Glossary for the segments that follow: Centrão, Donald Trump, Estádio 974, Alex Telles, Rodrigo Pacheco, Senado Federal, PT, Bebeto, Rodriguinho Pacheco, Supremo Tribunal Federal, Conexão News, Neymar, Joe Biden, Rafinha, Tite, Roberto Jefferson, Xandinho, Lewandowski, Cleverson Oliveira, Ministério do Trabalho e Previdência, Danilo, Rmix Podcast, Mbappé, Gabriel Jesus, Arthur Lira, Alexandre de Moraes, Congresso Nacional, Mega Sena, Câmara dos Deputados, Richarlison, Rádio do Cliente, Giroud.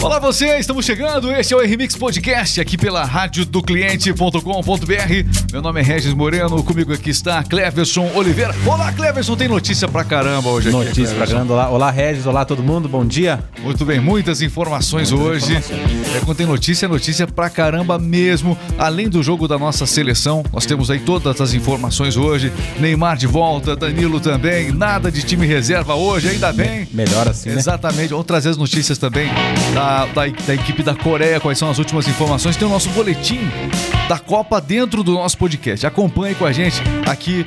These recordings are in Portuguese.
Olá você, estamos chegando, este é o Rmix Podcast, aqui pela Rádio do Cliente.com.br. Meu nome é Regis Moreno, comigo aqui está Cleverson Oliveira. Olá Cleverson, tem notícia pra caramba hoje aqui. Notícia pra caramba, olá Regis, olá todo mundo, bom dia. Muito bem, muitas informações hoje. É, quando tem notícia, é notícia pra caramba mesmo. Além do jogo da nossa seleção, nós temos aí todas as informações hoje. Neymar de volta, Danilo também, nada de time reserva hoje, ainda bem. Melhor assim, né? Exatamente, vamos trazer as notícias também da equipe da Coreia, quais são as últimas informações. Tem o nosso boletim da Copa dentro do nosso podcast. Acompanhe com a gente aqui.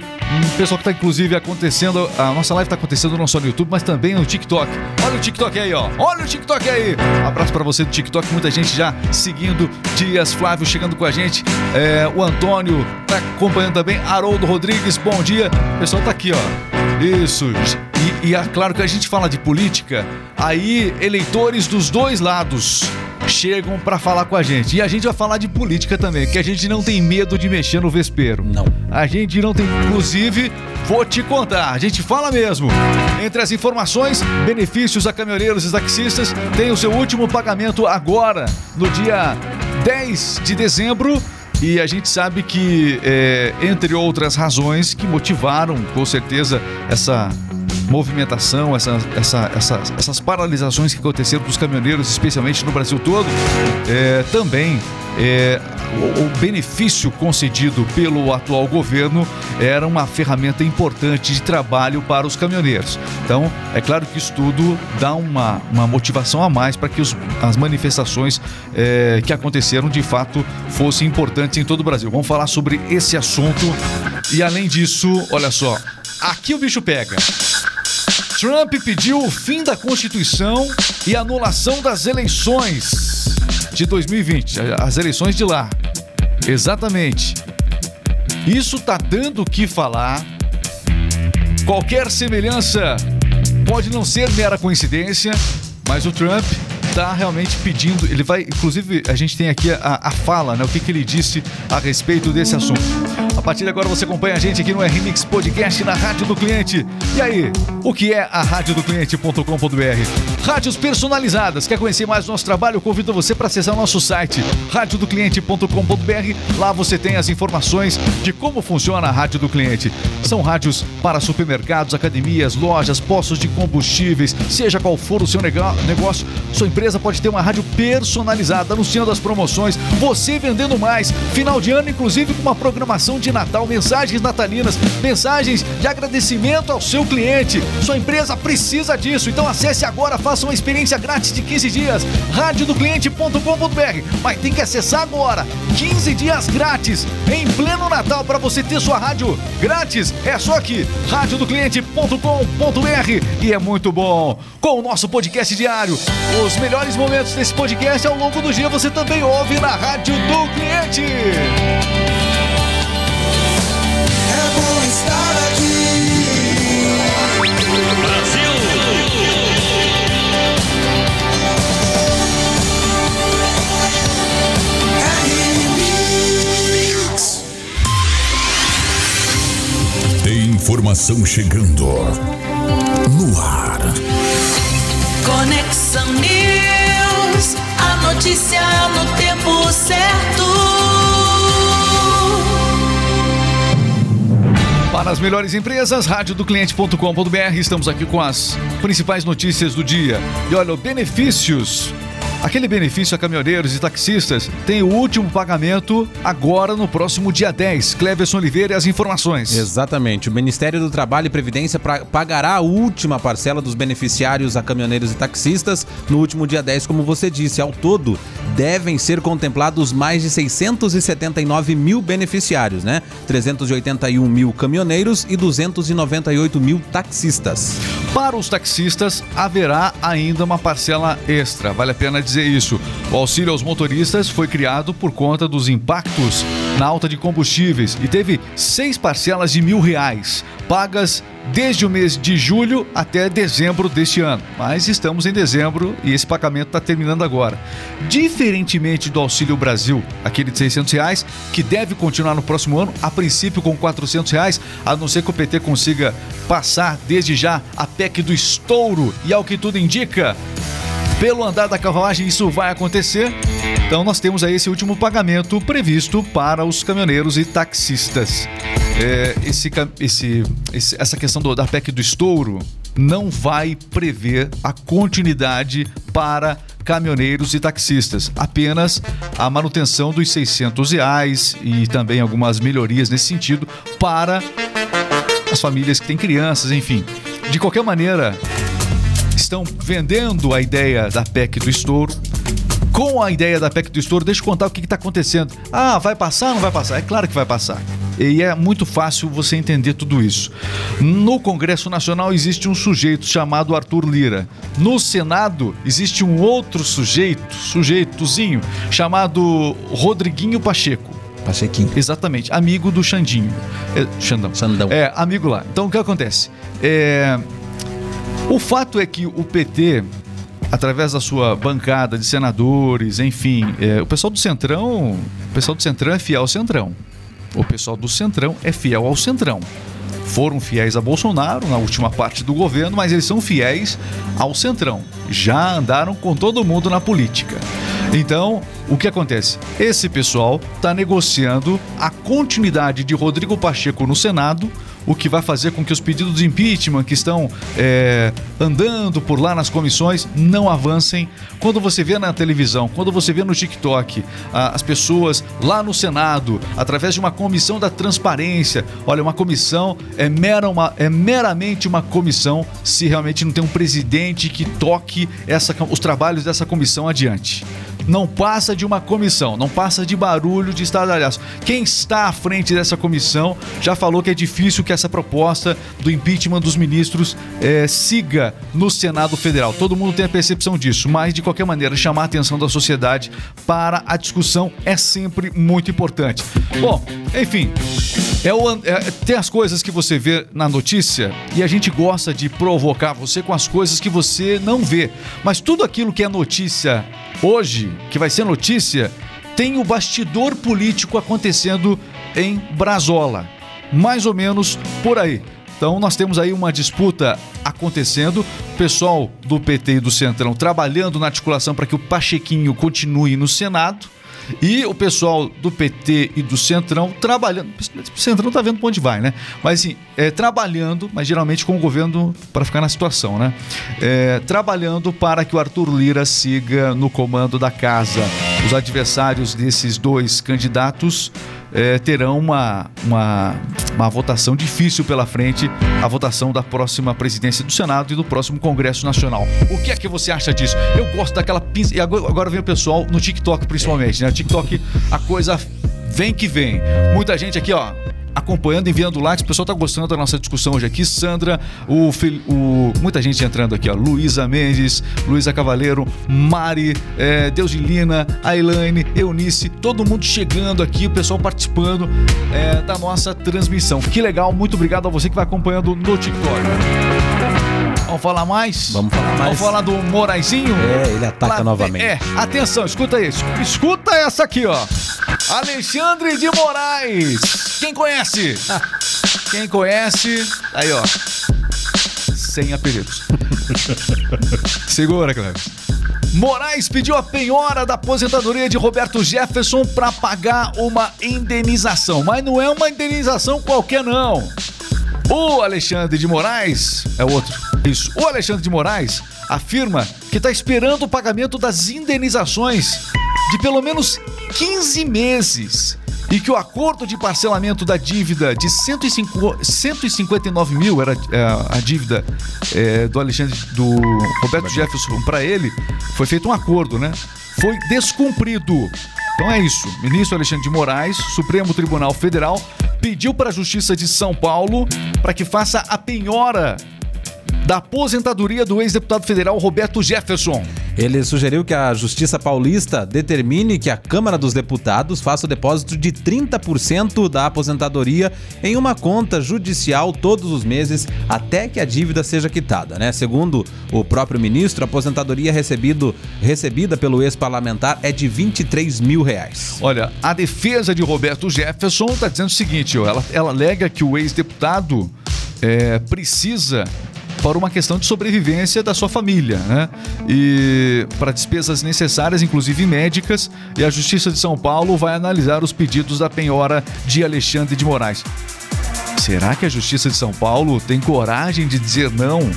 Pessoal que está inclusive acontecendo, a nossa live está acontecendo não só no YouTube, mas também no TikTok. Olha o TikTok aí, ó. Olha o TikTok aí. Abraço para você do TikTok, muita gente já seguindo. Dias Flávio chegando com a gente. O Antônio está acompanhando também. Haroldo Rodrigues, bom dia. O pessoal está aqui, ó. Isso. E é claro que a gente fala de política, aí eleitores dos dois lados chegam para falar com a gente. E a gente vai falar de política também, que a gente não tem medo de mexer no vespeiro. Não. A gente não tem... Inclusive, vou te contar, a gente fala mesmo. Entre as informações, benefícios a caminhoneiros e taxistas tem o seu último pagamento agora, no dia 10 de dezembro. E a gente sabe que, entre outras razões que motivaram, com certeza, essa... movimentação, essas paralisações que aconteceram dos caminhoneiros, especialmente no Brasil todo, também o benefício concedido pelo atual governo era uma ferramenta importante de trabalho para os caminhoneiros. Então, é claro que isso tudo dá uma motivação a mais para que as manifestações que aconteceram, de fato, fossem importantes em todo o Brasil. Vamos falar sobre esse assunto. E, além disso, olha só, aqui o bicho pega. Trump pediu o fim da Constituição e anulação das eleições de 2020, as eleições de lá. Exatamente. Isso tá dando o que falar. Qualquer semelhança pode não ser mera coincidência, mas o Trump tá realmente pedindo, ele vai, inclusive a gente tem aqui a fala, né, o que ele disse a respeito desse assunto. A partir de agora você acompanha a gente aqui no Rmix Podcast na Rádio do Cliente. E aí, o que é a radiodocliente.com.br? Rádios personalizadas. Quer conhecer mais o nosso trabalho? Eu convido você para acessar o nosso site radiodocliente.com.br. Lá você tem as informações de como funciona a Rádio do Cliente. São rádios para supermercados, academias, lojas, postos de combustíveis, seja qual for o seu negócio, sua empresa pode ter uma rádio personalizada, anunciando as promoções, você vendendo mais, final de ano, inclusive com uma programação de Natal, mensagens natalinas, mensagens de agradecimento ao seu cliente. Sua empresa precisa disso, então acesse agora, faça uma experiência grátis de 15 dias, radiodocliente.com.br, mas tem que acessar agora, 15 dias grátis, em pleno Natal, para você ter sua rádio grátis, é só aqui, radiodocliente.com.br, e é muito bom, com o nosso podcast diário, os melhores momentos desse podcast ao longo do dia, você também ouve na Rádio do Cliente. É bom estar aqui, Brasil. Tem informação chegando no ar. Conexão News, a notícia no tempo certo. Para as melhores empresas, radiodocliente.com.br, estamos aqui com as principais notícias do dia. E olha, benefícios. Aquele benefício a caminhoneiros e taxistas tem o último pagamento agora no próximo dia 10. Cleverson Oliveira e as informações. Exatamente. O Ministério do Trabalho e Previdência pagará a última parcela dos beneficiários a caminhoneiros e taxistas no último dia 10, como você disse. Ao todo, devem ser contemplados mais de 679 mil beneficiários, né? 381 mil caminhoneiros e 298 mil taxistas. Para os taxistas, haverá ainda uma parcela extra. Vale a pena dizer isso. O auxílio aos motoristas foi criado por conta dos impactos na alta de combustíveis e teve 6 parcelas de R$1.000, pagas desde o mês de julho até dezembro deste ano. Mas estamos em dezembro e esse pagamento está terminando agora. Diferentemente do Auxílio Brasil, aquele de R$600, que deve continuar no próximo ano, a princípio com R$400, a não ser que o PT consiga passar desde já a PEC do estouro. E ao que tudo indica, pelo andar da carruagem isso vai acontecer. Então nós temos aí esse último pagamento previsto para os caminhoneiros e taxistas. Essa questão da PEC do estouro não vai prever a continuidade para caminhoneiros e taxistas, apenas a manutenção dos R$600 e também algumas melhorias nesse sentido para as famílias que têm crianças, enfim. De qualquer maneira, estão vendendo a ideia da PEC do estouro. Com a ideia da PEC do estouro, deixa eu contar o que está acontecendo. Ah, vai passar ou não vai passar? É claro que vai passar. E é muito fácil você entender tudo isso. No Congresso Nacional existe um sujeito chamado Arthur Lira. No Senado existe um outro sujeitozinho, chamado Rodriguinho Pachequinho. Exatamente, amigo do Xandinho. Xandão. É, amigo lá. Então o que acontece? O fato é que o PT, através da sua bancada de senadores, enfim, o pessoal do Centrão é fiel ao Centrão. O pessoal do Centrão é fiel ao Centrão. Foram fiéis a Bolsonaro na última parte do governo, mas eles são fiéis ao Centrão. Já andaram com todo mundo na política. Então, o que acontece? Esse pessoal está negociando a continuidade de Rodrigo Pacheco no Senado, o que vai fazer com que os pedidos de impeachment que estão andando por lá nas comissões não avancem. Quando você vê na televisão, quando você vê no TikTok, as pessoas lá no Senado, através de uma comissão da transparência, olha, uma comissão é meramente uma comissão se realmente não tem um presidente que toque os trabalhos dessa comissão adiante. Não passa de uma comissão, não passa de barulho, de estardalhaço. Quem está à frente dessa comissão já falou que é difícil que essa proposta do impeachment dos ministros siga no Senado Federal. Todo mundo tem a percepção disso, mas de qualquer maneira, chamar a atenção da sociedade para a discussão é sempre muito importante. Bom, enfim, tem as coisas que você vê na notícia e a gente gosta de provocar você com as coisas que você não vê. Mas tudo aquilo que é notícia hoje, que vai ser notícia, tem o bastidor político acontecendo em Brazola, mais ou menos por aí. Então nós temos aí uma disputa acontecendo, o pessoal do PT e do Centrão trabalhando na articulação para que o Pachequinho continue no Senado e o pessoal do PT e do Centrão trabalhando, o Centrão tá vendo para onde vai, né? Mas assim, trabalhando, mas geralmente com o governo para ficar na situação, né? Trabalhando para que o Arthur Lira siga no comando da casa. Os adversários desses dois candidatos terão uma votação difícil pela frente, a votação da próxima presidência do Senado e do próximo Congresso Nacional. O que é que você acha disso? Eu gosto daquela pinça. E agora vem o pessoal no TikTok, principalmente, né? O TikTok, a coisa vem que vem. Muita gente aqui, ó, acompanhando, enviando likes, o pessoal tá gostando da nossa discussão hoje aqui, Sandra, muita gente entrando aqui, ó, Luísa Mendes, Luísa Cavaleiro, Mari, Deuzilina, Ailane, Eunice, todo mundo chegando aqui, o pessoal participando da nossa transmissão. Que legal, muito obrigado a você que vai acompanhando no TikTok. Vamos falar mais? Vamos falar do Moraizinho? Ele ataca novamente. Atenção, escuta isso. Escuta essa aqui, ó. Alexandre de Moraes. Quem conhece? Quem conhece? Aí, ó. Sem apelidos. Segura, Cleverson. Moraes pediu a penhora da aposentadoria de Roberto Jefferson para pagar uma indenização. Mas não é uma indenização qualquer, não. O Alexandre de Moraes é outro. Isso. O Alexandre de Moraes afirma que está esperando o pagamento das indenizações de pelo menos 15 meses e que o acordo de parcelamento da dívida de 159 mil era a dívida do Roberto Jefferson para ele, foi feito um acordo, né? Foi descumprido. Então é isso. Ministro Alexandre de Moraes, Supremo Tribunal Federal, pediu para a Justiça de São Paulo para que faça a penhora da aposentadoria do ex-deputado federal Roberto Jefferson. Ele sugeriu que a Justiça Paulista determine que a Câmara dos Deputados faça o depósito de 30% da aposentadoria em uma conta judicial todos os meses até que a dívida seja quitada, né? Segundo o próprio ministro, a aposentadoria recebida pelo ex-parlamentar é de R$23 mil. Olha, a defesa de Roberto Jefferson está dizendo o seguinte, ó, ela alega que o ex-deputado precisa para uma questão de sobrevivência da sua família, né? E para despesas necessárias, inclusive médicas, e a Justiça de São Paulo vai analisar os pedidos da penhora de Alexandre de Moraes. Será que a Justiça de São Paulo tem coragem de dizer não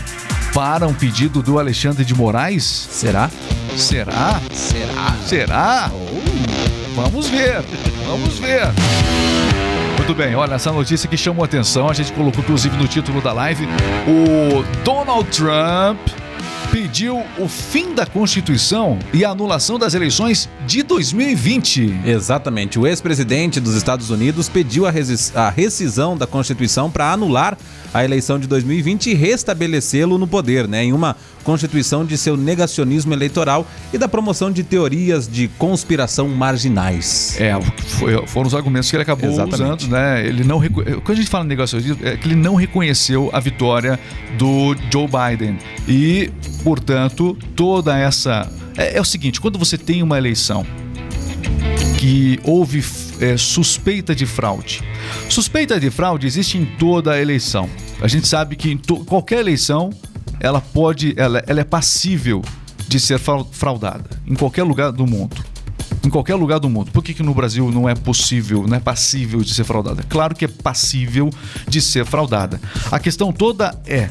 para um pedido do Alexandre de Moraes? Será? Vamos ver. Muito bem, olha, essa notícia que chamou a atenção, a gente colocou inclusive no título da live, o Donald Trump pediu o fim da Constituição e a anulação das eleições de 2020. Exatamente, o ex-presidente dos Estados Unidos pediu a rescisão da Constituição para anular a eleição de 2020 e restabelecê-lo no poder, né? Em uma constituição de seu negacionismo eleitoral e da promoção de teorias de conspiração marginais. Foram os argumentos que ele acabou usando, né? Quando a gente fala em negacionismo, é que ele não reconheceu a vitória do Joe Biden. E, portanto, toda essa... É o seguinte, quando você tem uma eleição que houve suspeita de fraude. Suspeita de fraude existe em toda a eleição. A gente sabe que em qualquer eleição ela é passível de ser fraudada em qualquer lugar do mundo. Por que no Brasil não é passível de ser fraudada? Claro que é passível de ser fraudada. A questão toda é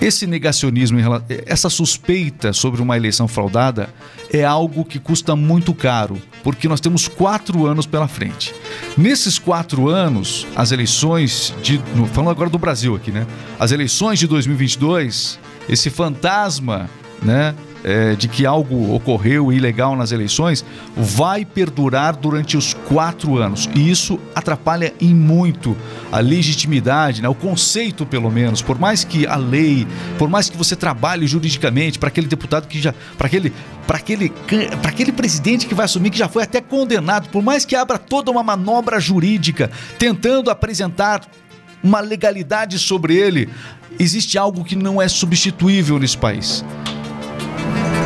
esse negacionismo, essa suspeita sobre uma eleição fraudada é algo que custa muito caro, porque nós temos 4 anos pela frente. Nesses 4 anos, as eleições de... Falando agora do Brasil aqui, né? As eleições de 2022, esse fantasma, né, de que algo ocorreu ilegal nas eleições, vai perdurar durante os 4 anos. E isso atrapalha em muito a legitimidade, né? O conceito, pelo menos. Por mais que a lei, por mais que você trabalhe juridicamente para aquele deputado que já... Para aquele presidente que vai assumir, que já foi até condenado, por mais que abra toda uma manobra jurídica tentando apresentar uma legalidade sobre ele, existe algo que não é substituível nesse país: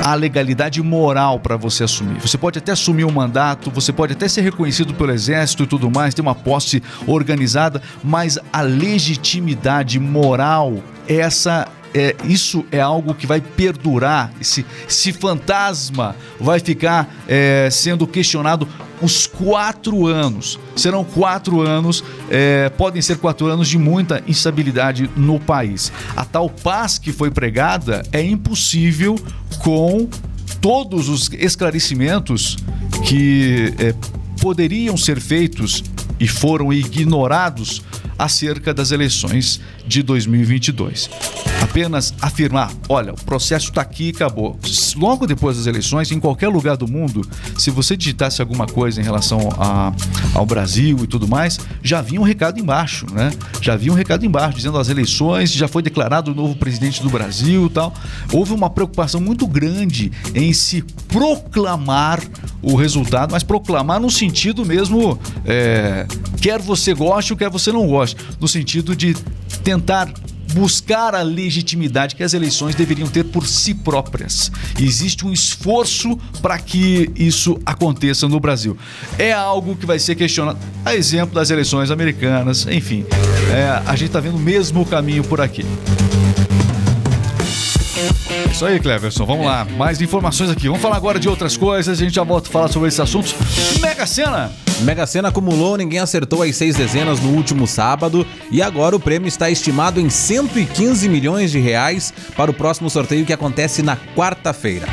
a legalidade moral para você assumir. Você pode até assumir um mandato, você pode até ser reconhecido pelo exército e tudo mais, ter uma posse organizada, mas a legitimidade moral, isso é algo que vai perdurar. Esse fantasma vai ficar sendo questionado os 4 anos. Serão 4 anos, podem ser 4 anos de muita instabilidade no país. A tal paz que foi pregada é impossível com todos os esclarecimentos que poderiam ser feitos e foram ignorados acerca das eleições de 2022. Apenas afirmar, olha, o processo está aqui e acabou. Logo depois das eleições, em qualquer lugar do mundo, se você digitasse alguma coisa em relação ao Brasil e tudo mais, já havia um recado embaixo, né? Dizendo as eleições, já foi declarado o novo presidente do Brasil e tal. Houve uma preocupação muito grande em se proclamar o resultado, mas proclamar no sentido mesmo, quer você goste ou quer você não goste, no sentido de tentar buscar a legitimidade que as eleições deveriam ter por si próprias. Existe um esforço para que isso aconteça no Brasil. É algo que vai ser questionado, a exemplo das eleições americanas, enfim. A gente está vendo o mesmo caminho por aqui. Isso aí, Cleverson, vamos lá, mais informações aqui. Vamos falar agora de outras coisas, a gente já volta a falar sobre esses assuntos. Mega Sena! Mega Sena acumulou, ninguém acertou as 6 dezenas no último sábado e agora o prêmio está estimado em 115 milhões de reais para o próximo sorteio que acontece na quarta-feira.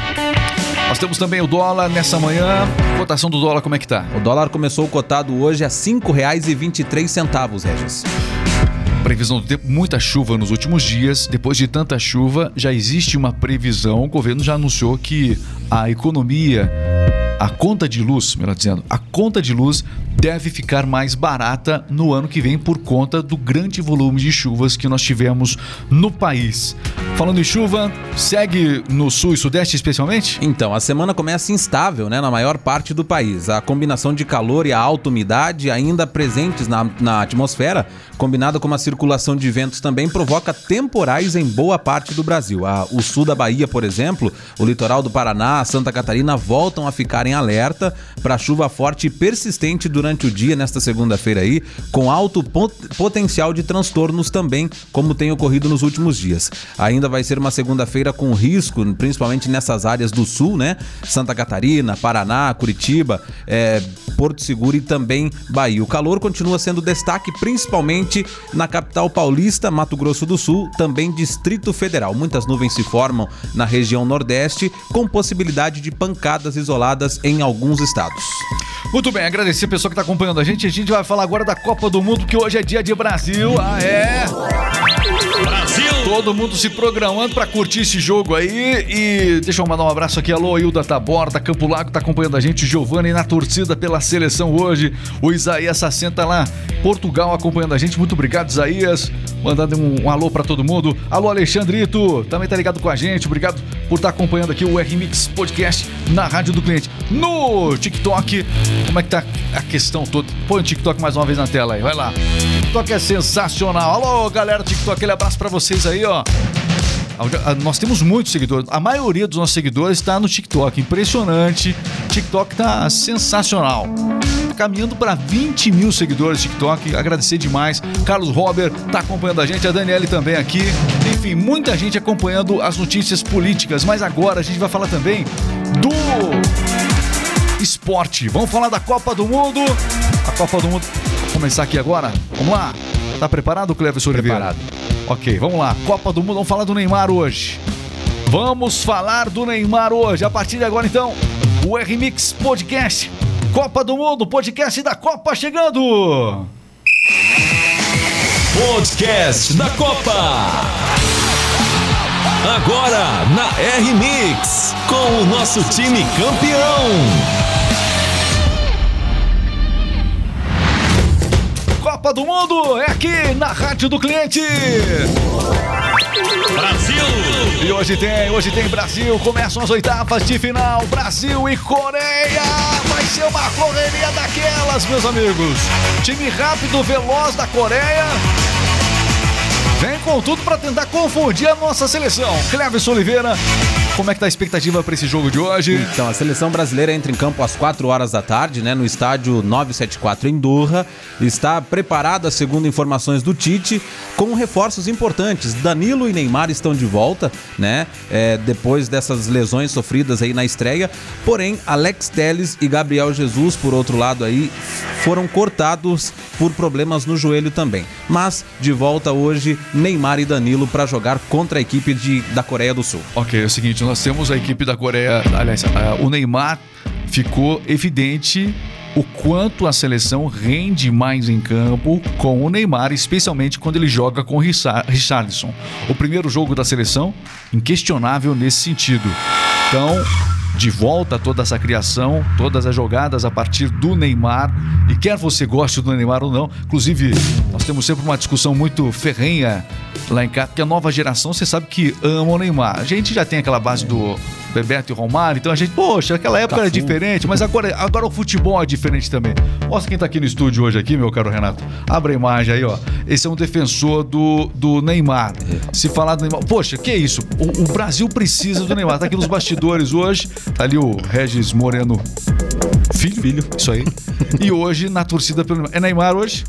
Nós temos também o dólar nessa manhã. Cotação do dólar, como é que tá? O dólar começou cotado hoje a R$ 5,23, Regis. Previsão do tempo, muita chuva nos últimos dias. Depois de tanta chuva, já existe uma previsão. O governo já anunciou que a economia, a conta de luz deve ficar mais barata no ano que vem por conta do grande volume de chuvas que nós tivemos no país. Falando em chuva, segue no sul e sudeste especialmente? Então, a semana começa instável, né, na maior parte do país. A combinação de calor e a alta umidade ainda presentes na atmosfera, combinada com uma circulação de ventos também, provoca temporais em boa parte do Brasil. O sul da Bahia, por exemplo, o litoral do Paraná, Santa Catarina voltam a ficar em alerta para chuva forte e persistente durante o dia nesta segunda-feira aí, com alto potencial de transtornos também, como tem ocorrido nos últimos dias. Ainda vai ser uma segunda-feira com risco, principalmente nessas áreas do sul, né? Santa Catarina, Paraná, Curitiba, Porto Seguro e também Bahia. O calor continua sendo destaque, principalmente na capital paulista, Mato Grosso do Sul, também Distrito Federal. Muitas nuvens se formam na região nordeste, com possibilidade de pancadas isoladas em alguns estados. Muito bem, agradecer a pessoa que está acompanhando a gente. A gente vai falar agora da Copa do Mundo, que hoje é dia de Brasil. Ah, é! Brasil! Todo mundo se programando para curtir esse jogo aí. E deixa eu mandar um abraço aqui. Alô, Hilda Taborda, Campo Largo tá acompanhando a gente. Giovanni na torcida pela seleção hoje. O Isaías Sacenta lá, Portugal, acompanhando a gente. Muito obrigado, Isaías. Mandando um alô para todo mundo. Alô, Alexandrito, também tá ligado com a gente. Obrigado por estar acompanhando aqui o Rmix Podcast na Rádio do Cliente. No TikTok, como é que tá a questão toda? Põe o TikTok mais uma vez na tela aí, vai lá. TikTok é sensacional. Alô, galera do TikTok, aquele abraço para vocês aí, ó. Nós temos muitos seguidores, a maioria dos nossos seguidores está no TikTok, impressionante. TikTok tá sensacional, caminhando para 20 mil seguidores TikTok, agradecer demais. Carlos Robert tá acompanhando a gente, a Daniele também aqui, enfim, muita gente acompanhando as notícias políticas. Mas agora a gente vai falar também do esporte, vamos falar da Copa do Mundo. A Copa do Mundo, vamos começar aqui agora, vamos lá. Tá preparado, Cleverson Oliveira? Preparado. Ok, vamos lá, Copa do Mundo, vamos falar do Neymar hoje. Vamos falar do Neymar hoje, a partir de agora então, o Rmix Podcast, Copa do Mundo, podcast da Copa chegando! Podcast da Copa! Agora na Rmix, com o nosso time campeão! Copa do Mundo é aqui na Rádio do Cliente. Brasil! E hoje tem Brasil, começam as oitavas de final, Brasil e Coreia. Vai ser uma correria daquelas, meus amigos. Time rápido, veloz da Coreia. Vem com tudo para tentar confundir a nossa seleção. Cleverson Oliveira, como é que tá a expectativa para esse jogo de hoje? Então, a seleção brasileira entra em campo às 4 horas da tarde, né, no estádio 974 em Doha. Está preparada, segundo informações do Tite, com reforços importantes. Danilo e Neymar estão de volta, né, depois dessas lesões sofridas aí na estreia. Porém, Alex Telles e Gabriel Jesus, por outro lado aí, foram cortados por problemas no joelho também. Mas, de volta hoje, Neymar e Danilo para jogar contra a equipe da Coreia do Sul. Ok, é o seguinte, nós temos a equipe da Coreia, aliás, o Neymar, ficou evidente o quanto a seleção rende mais em campo com o Neymar, especialmente quando ele joga com o Richarlison. O primeiro jogo da seleção, inquestionável nesse sentido. Então, de volta toda essa criação, todas as jogadas a partir do Neymar. E quer você goste do Neymar ou não, inclusive nós temos sempre uma discussão muito ferrenha lá em casa, porque a nova geração, você sabe que ama o Neymar. A gente já tem aquela base do Bebeto e Romário, então a gente, poxa, aquela época era diferente, mas agora o futebol é diferente também. Mostra quem tá aqui no estúdio hoje aqui, meu caro Renato. Abre a imagem aí, ó. Esse é um defensor do Neymar. Se falar do Neymar, poxa, que isso? O Brasil precisa do Neymar. Tá aqui nos bastidores hoje. Tá ali o Regis Moreno, filho, isso aí. E hoje na torcida pelo Neymar. É Neymar hoje?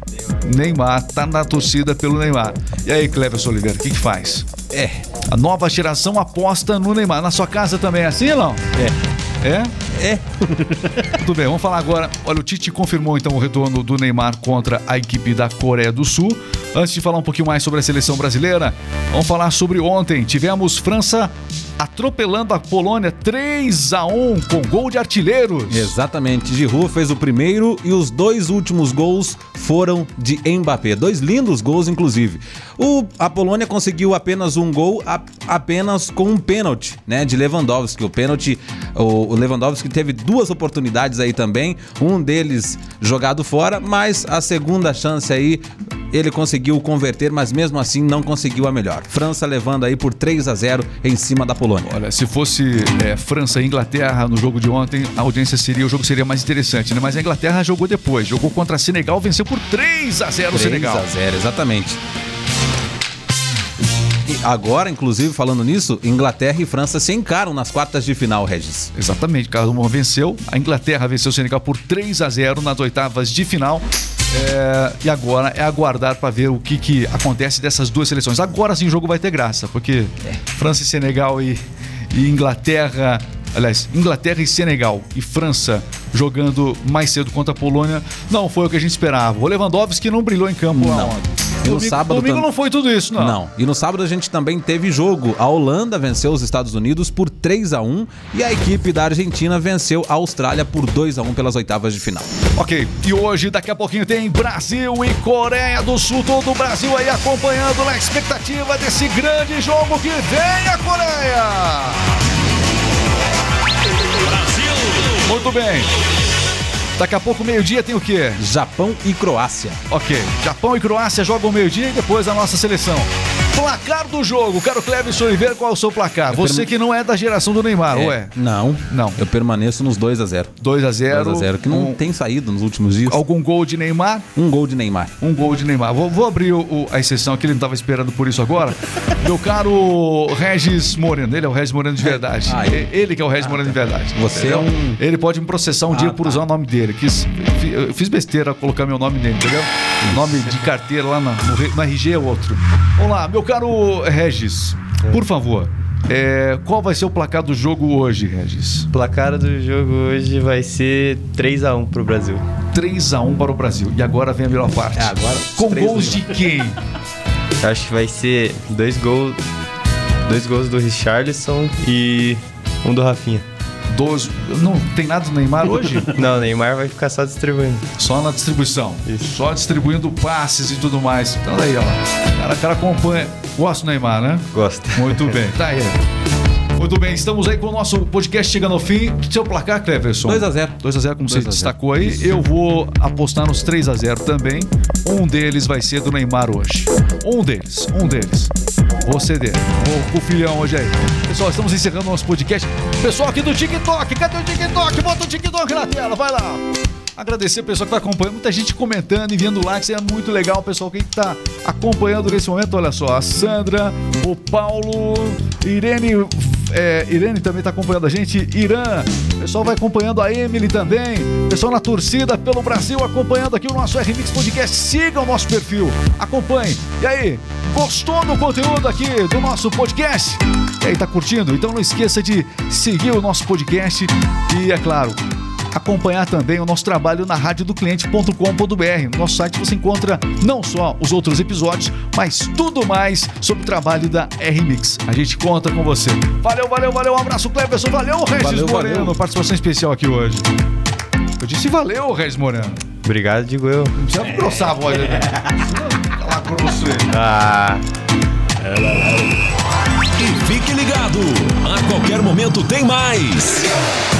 Neymar tá na torcida pelo Neymar. E aí, Cleverson Oliveira, o que faz? A nova geração aposta no Neymar. Na sua casa também é assim, não? É? Tudo bem, vamos falar agora. Olha, o Tite confirmou então o retorno do Neymar contra a equipe da Coreia do Sul. Antes de falar um pouquinho mais sobre a seleção brasileira, vamos falar sobre ontem. Tivemos França atropelando a Polônia 3-1 com gol de artilheiros. Exatamente, Giroud fez o primeiro e os dois últimos gols foram de Mbappé. Dois lindos gols, inclusive. A Polônia conseguiu apenas um gol, apenas com um pênalti, né, de Lewandowski. O Lewandowski teve duas oportunidades aí também, um deles jogado fora, mas a segunda chance aí ele conseguiu converter, mas mesmo assim não conseguiu a melhor. França levando aí por 3-0 em cima da Polônia. Olha, se fosse França e Inglaterra no jogo de ontem, a audiência seria, o jogo seria mais interessante, né? Mas a Inglaterra jogou depois, jogou contra a Senegal, venceu por 3-0 o Senegal. 3-0, exatamente. Agora, inclusive, falando nisso, Inglaterra e França se encaram nas quartas de final, Regis. Exatamente, Carlos Moura venceu. A Inglaterra venceu o Senegal por 3-0 nas oitavas de final. E agora é aguardar para ver o que acontece dessas duas seleções. Agora sim o jogo vai ter graça, porque França e Senegal e Inglaterra... Aliás, Inglaterra e Senegal e França jogando mais cedo contra a Polônia não foi o que a gente esperava. O Lewandowski não brilhou em campo. Não. E no domingo não foi tudo isso, não. E no sábado a gente também teve jogo. A Holanda venceu os Estados Unidos por 3-1 e a equipe da Argentina venceu a Austrália por 2-1 pelas oitavas de final. Ok, e hoje daqui a pouquinho tem Brasil e Coreia do Sul. Todo o Brasil aí acompanhando na expectativa desse grande jogo que vem a Coreia. Brasil! Muito bem. Daqui a pouco, meio-dia, tem o quê? Japão e Croácia. Ok, Japão e Croácia jogam meio-dia e depois a nossa seleção. Placar do jogo, caro Cleverson Oliveira, qual é o seu placar? Você que não é da geração do Neymar, ou é? Não. Eu permaneço nos 2-0. 2-0. 2-0, que não tem saído nos últimos dias. Algum gol de Neymar? Um gol de Neymar. Vou abrir a exceção aqui, ele não estava esperando por isso agora. Meu caro Regis Moreno, ele é o Regis Moreno de verdade. Ele que é o Regis Moreno de verdade. Você é um... Ele pode me processar um dia por usar o nome dele. Eu fiz besteira colocar meu nome nele, entendeu? O nome de carteira lá na RG é outro. Vamos lá, meu caro Regis, por favor, qual vai ser o placar do jogo hoje, Regis? O placar do jogo hoje vai ser 3-1 pro Brasil. 3-1 para o Brasil. E agora vem a melhor parte. Agora, com gols de quem? Acho que vai ser dois gols do Richarlison e um do Rafinha. 12. Não tem nada do Neymar hoje? Não, o Neymar vai ficar só distribuindo. Só na distribuição. Isso. Só distribuindo passes e tudo mais. Então daí, ó. O cara acompanha. Gosta do Neymar, né? Gosta. Muito bem. Tá aí. Muito bem, estamos aí com o nosso podcast chegando ao fim. Seu placar, Cleverson? 2-0. 2-0, como você destacou aí. Isso. Eu vou apostar nos 3-0 também. Um deles vai ser do Neymar hoje. Um deles. Vou ceder. Vou com o filhão hoje aí. Pessoal, estamos encerrando o nosso podcast. Pessoal aqui do TikTok, cadê o TikTok? Bota o TikTok na tela, vai lá. Agradecer o pessoal que está acompanhando, muita gente comentando, enviando likes, é muito legal, pessoal, quem está acompanhando nesse momento, olha só, a Sandra, o Paulo, Irene também está acompanhando a gente, Irã, o pessoal vai acompanhando, a Emily também, o pessoal na torcida pelo Brasil acompanhando aqui o nosso Rmix Podcast, siga o nosso perfil, acompanhe, e aí, gostou do conteúdo aqui do nosso podcast? E aí, tá curtindo? Então não esqueça de seguir o nosso podcast e, é claro, acompanhar também o nosso trabalho na radiodocliente.com.br. No nosso site você encontra não só os outros episódios, mas tudo mais sobre o trabalho da Rmix. A gente conta com você. Valeu. Um abraço, Cleverson. Valeu, Regis Moreno. Participação especial aqui hoje. Eu disse valeu, Regis Moreno. Obrigado, digo eu. Não precisa grossar a voz, né? Cala grosso ele. E fique ligado, a qualquer momento tem mais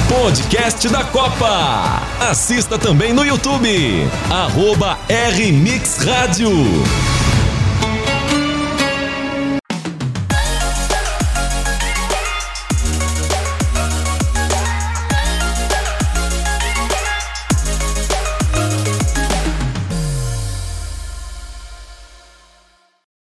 Podcast da Copa. Assista também no YouTube @RMixRádio.